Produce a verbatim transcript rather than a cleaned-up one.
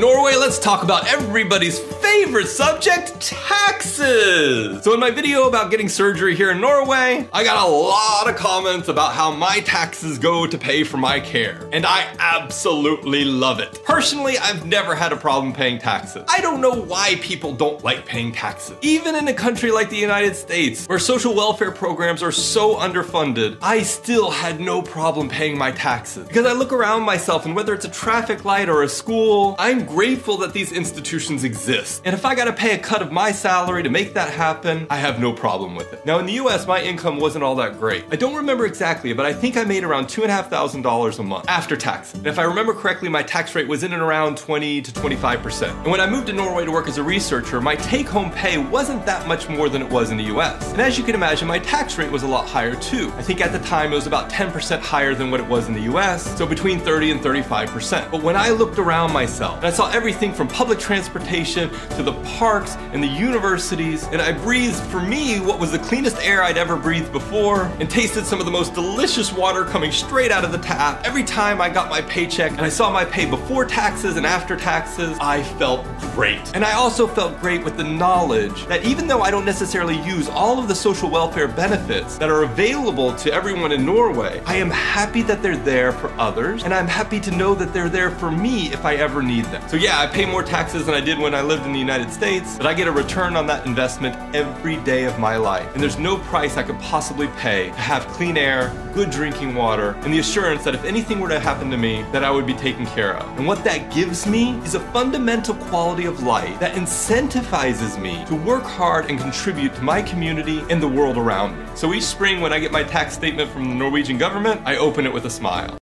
Norway, let's talk about everybody's favorite subject, taxes. So in my video about getting surgery here in Norway, I got a lot of comments about how my taxes go to pay for my care, and I absolutely love it. Personally, I've never had a problem paying taxes. I don't know why people don't like paying taxes. Even in a country like the United States, where social welfare programs are so underfunded, I still had no problem paying my taxes. Because I look around myself, and whether it's a traffic light or a school, I'm grateful that these institutions exist. And if I gotta pay a cut of my salary to make that happen, I have no problem with it. Now in the U S, my income wasn't all that great. I don't remember exactly, but I think I made around two and a half thousand dollars a month after taxes. And if I remember correctly, my tax rate was in and around twenty to twenty-five percent. And when I moved to Norway to work as a researcher, my take-home pay wasn't that much more than it was in the U S. And as you can imagine, my tax rate was a lot higher too. I think at the time it was about ten percent higher than what it was in the U S, so between thirty and thirty-five percent. But when I looked around myself, and I saw everything from public transportation to the parks and the universities, and I breathed, for me, what was the cleanest air I'd ever breathed before, and tasted some of the most delicious water coming straight out of the tap. Every time I got my paycheck and I saw my pay before taxes and after taxes, I felt great. And I also felt great with the knowledge that even though I don't necessarily use all of the social welfare benefits that are available to everyone in Norway, I am happy that they're there for others, and I'm happy to know that they're there for me if I ever need them. So yeah, I pay more taxes than I did when I lived in the United States, but I get a return on that investment every day of my life. And there's no price I could possibly pay to have clean air, good drinking water, and the assurance that if anything were to happen to me, that I would be taken care of. And what that gives me is a fundamental quality of life that incentivizes me to work hard and contribute to my community and the world around me. So each spring when I get my tax statement from the Norwegian government, I open it with a smile.